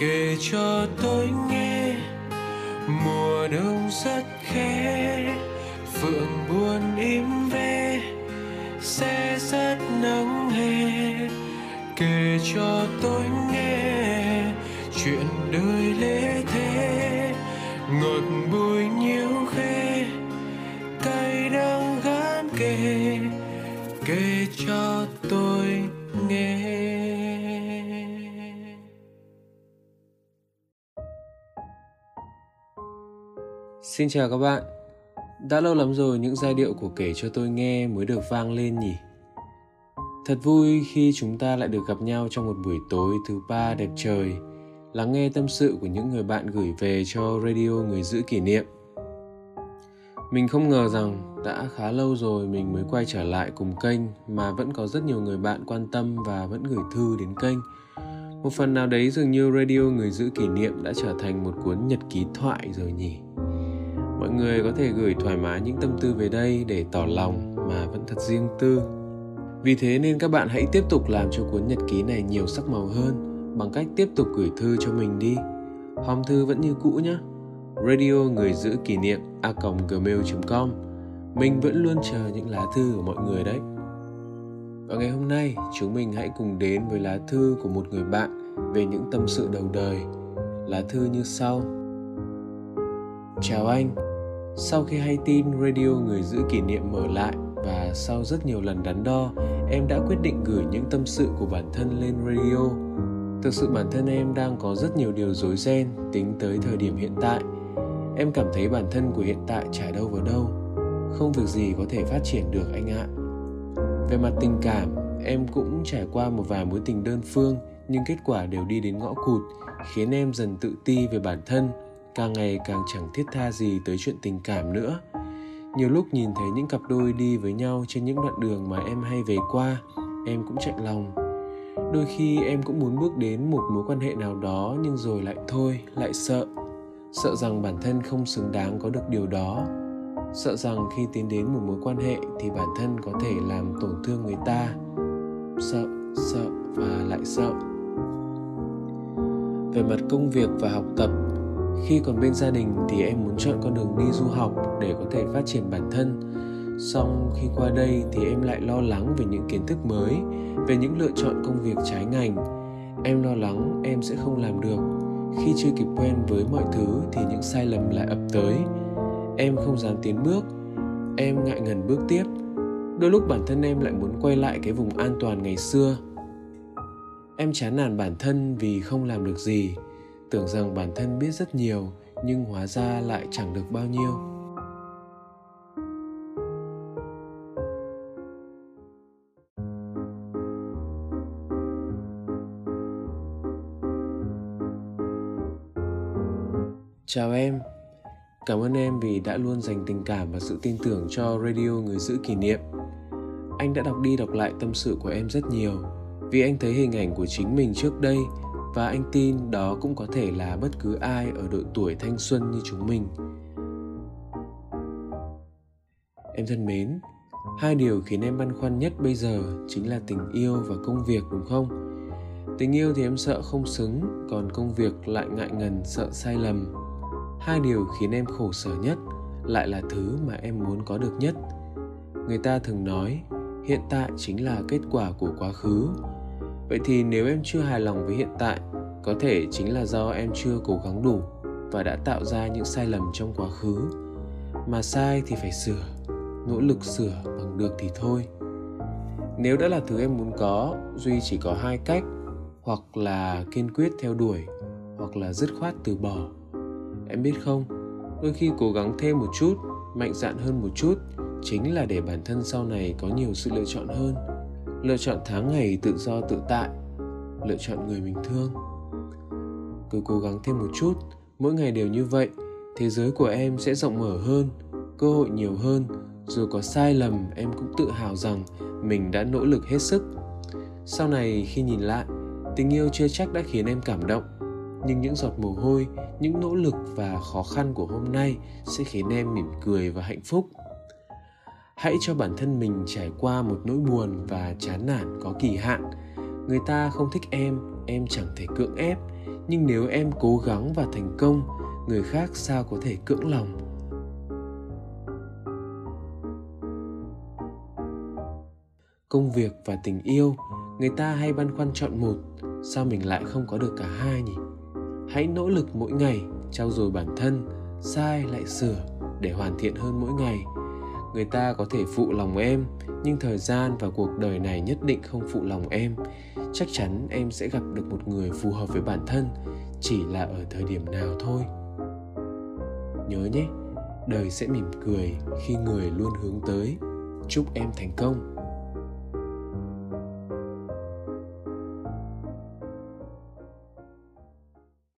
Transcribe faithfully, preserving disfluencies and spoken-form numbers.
kể cho tôi nghe mùa đông rất khẽ, phượng buồn im ve sẽ rất nắng hè. Kể cho tôi nghe chuyện đời lễ thế, ngọt bùi nhiều khê, cay đắng gán kề. Kể cho tôi nghe. Xin chào các bạn. Đã lâu lắm rồi những giai điệu của Kể cho tôi nghe mới được vang lên nhỉ. Thật vui khi chúng ta lại được gặp nhau trong một buổi tối thứ ba đẹp trời, lắng nghe tâm sự của những người bạn gửi về cho radio Người Giữ Kỷ Niệm. Mình không ngờ rằng đã khá lâu rồi mình mới quay trở lại cùng kênh mà vẫn có rất nhiều người bạn quan tâm và vẫn gửi thư đến kênh. Một phần nào đấy dường như radio Người Giữ Kỷ Niệm đã trở thành một cuốn nhật ký thoại rồi nhỉ. Mọi người có thể gửi thoải mái những tâm tư về đây để tỏ lòng mà vẫn thật riêng tư. Vì thế nên các bạn hãy tiếp tục làm cho cuốn nhật ký này nhiều sắc màu hơn bằng cách tiếp tục gửi thư cho mình đi. Hòm thư vẫn như cũ nhé. Radio Người Giữ Kỷ Niệm a còng gmail chấm com. Mình vẫn luôn chờ những lá thư của mọi người đấy. Và ngày hôm nay chúng mình hãy cùng đến với lá thư của một người bạn về những tâm sự đầu đời. Lá thư như sau. Chào anh. Sau khi hay tin Radio Người Giữ Kỷ Niệm mở lại và sau rất nhiều lần đắn đo, em đã quyết định gửi những tâm sự của bản thân lên radio. Thực sự bản thân em đang có rất nhiều điều rối ren tính tới thời điểm hiện tại. Em cảm thấy bản thân của hiện tại chả đâu vào đâu, không việc gì có thể phát triển được anh ạ. Về mặt tình cảm, em cũng trải qua một vài mối tình đơn phương nhưng kết quả đều đi đến ngõ cụt, khiến em dần tự ti về bản thân, càng ngày càng chẳng thiết tha gì tới chuyện tình cảm nữa. Nhiều lúc nhìn thấy những cặp đôi đi với nhau trên những đoạn đường mà em hay về qua, em cũng chạnh lòng. Đôi khi em cũng muốn bước đến một mối quan hệ nào đó nhưng rồi lại thôi, lại sợ. Sợ rằng bản thân không xứng đáng có được điều đó. Sợ rằng khi tiến đến một mối quan hệ thì bản thân có thể làm tổn thương người ta. Sợ, sợ và lại sợ. Về mặt công việc và học tập, khi còn bên gia đình thì em muốn chọn con đường đi du học để có thể phát triển bản thân. Xong khi qua đây thì em lại lo lắng về những kiến thức mới, về những lựa chọn công việc trái ngành. Em lo lắng em sẽ không làm được. Khi chưa kịp quen với mọi thứ thì những sai lầm lại ập tới. Em không dám tiến bước. Em ngại ngần bước tiếp. Đôi lúc bản thân em lại muốn quay lại cái vùng an toàn ngày xưa. Em chán nản bản thân vì không làm được gì. Tưởng rằng bản thân biết rất nhiều nhưng hóa ra lại chẳng được bao nhiêu. Chào em. Cảm ơn em vì đã luôn dành tình cảm và sự tin tưởng cho Radio Người Giữ Kỷ Niệm. Anh đã đọc đi đọc lại tâm sự của em rất nhiều vì anh thấy hình ảnh của chính mình trước đây và anh tin đó cũng có thể là bất cứ ai ở độ tuổi thanh xuân như chúng mình. Em thân mến, hai điều khiến em băn khoăn nhất bây giờ chính là tình yêu và công việc đúng không? Tình yêu thì em sợ không xứng, còn công việc lại ngại ngần sợ sai lầm. Hai điều khiến em khổ sở nhất lại là thứ mà em muốn có được nhất. Người ta thường nói hiện tại chính là kết quả của quá khứ. Vậy thì nếu em chưa hài lòng với hiện tại, có thể chính là do em chưa cố gắng đủ và đã tạo ra những sai lầm trong quá khứ. Mà sai thì phải sửa, nỗ lực sửa bằng được thì thôi. Nếu đã là thứ em muốn có, Duy chỉ có hai cách, hoặc là kiên quyết theo đuổi, hoặc là dứt khoát từ bỏ. Em biết không, đôi khi cố gắng thêm một chút, mạnh dạn hơn một chút, chính là để bản thân sau này có nhiều sự lựa chọn hơn. Lựa chọn tháng ngày tự do tự tại, lựa chọn người mình thương. Cứ cố gắng thêm một chút, mỗi ngày đều như vậy, thế giới của em sẽ rộng mở hơn, cơ hội nhiều hơn. Dù có sai lầm, em cũng tự hào rằng mình đã nỗ lực hết sức. Sau này khi nhìn lại, tình yêu chưa chắc đã khiến em cảm động, nhưng những giọt mồ hôi, những nỗ lực và khó khăn của hôm nay sẽ khiến em mỉm cười và hạnh phúc. Hãy cho bản thân mình trải qua một nỗi buồn và chán nản có kỳ hạn. Người ta không thích em, em chẳng thể cưỡng ép, nhưng nếu em cố gắng và thành công, người khác sao có thể cưỡng lòng. Công việc và tình yêu, người ta hay băn khoăn chọn một, sao mình lại không có được cả hai nhỉ? Hãy nỗ lực mỗi ngày, trau dồi bản thân, sai lại sửa để hoàn thiện hơn mỗi ngày. Người ta có thể phụ lòng em, nhưng thời gian và cuộc đời này nhất định không phụ lòng em. Chắc chắn em sẽ gặp được một người phù hợp với bản thân, chỉ là ở thời điểm nào thôi. Nhớ nhé, đời sẽ mỉm cười khi người luôn hướng tới. Chúc em thành công!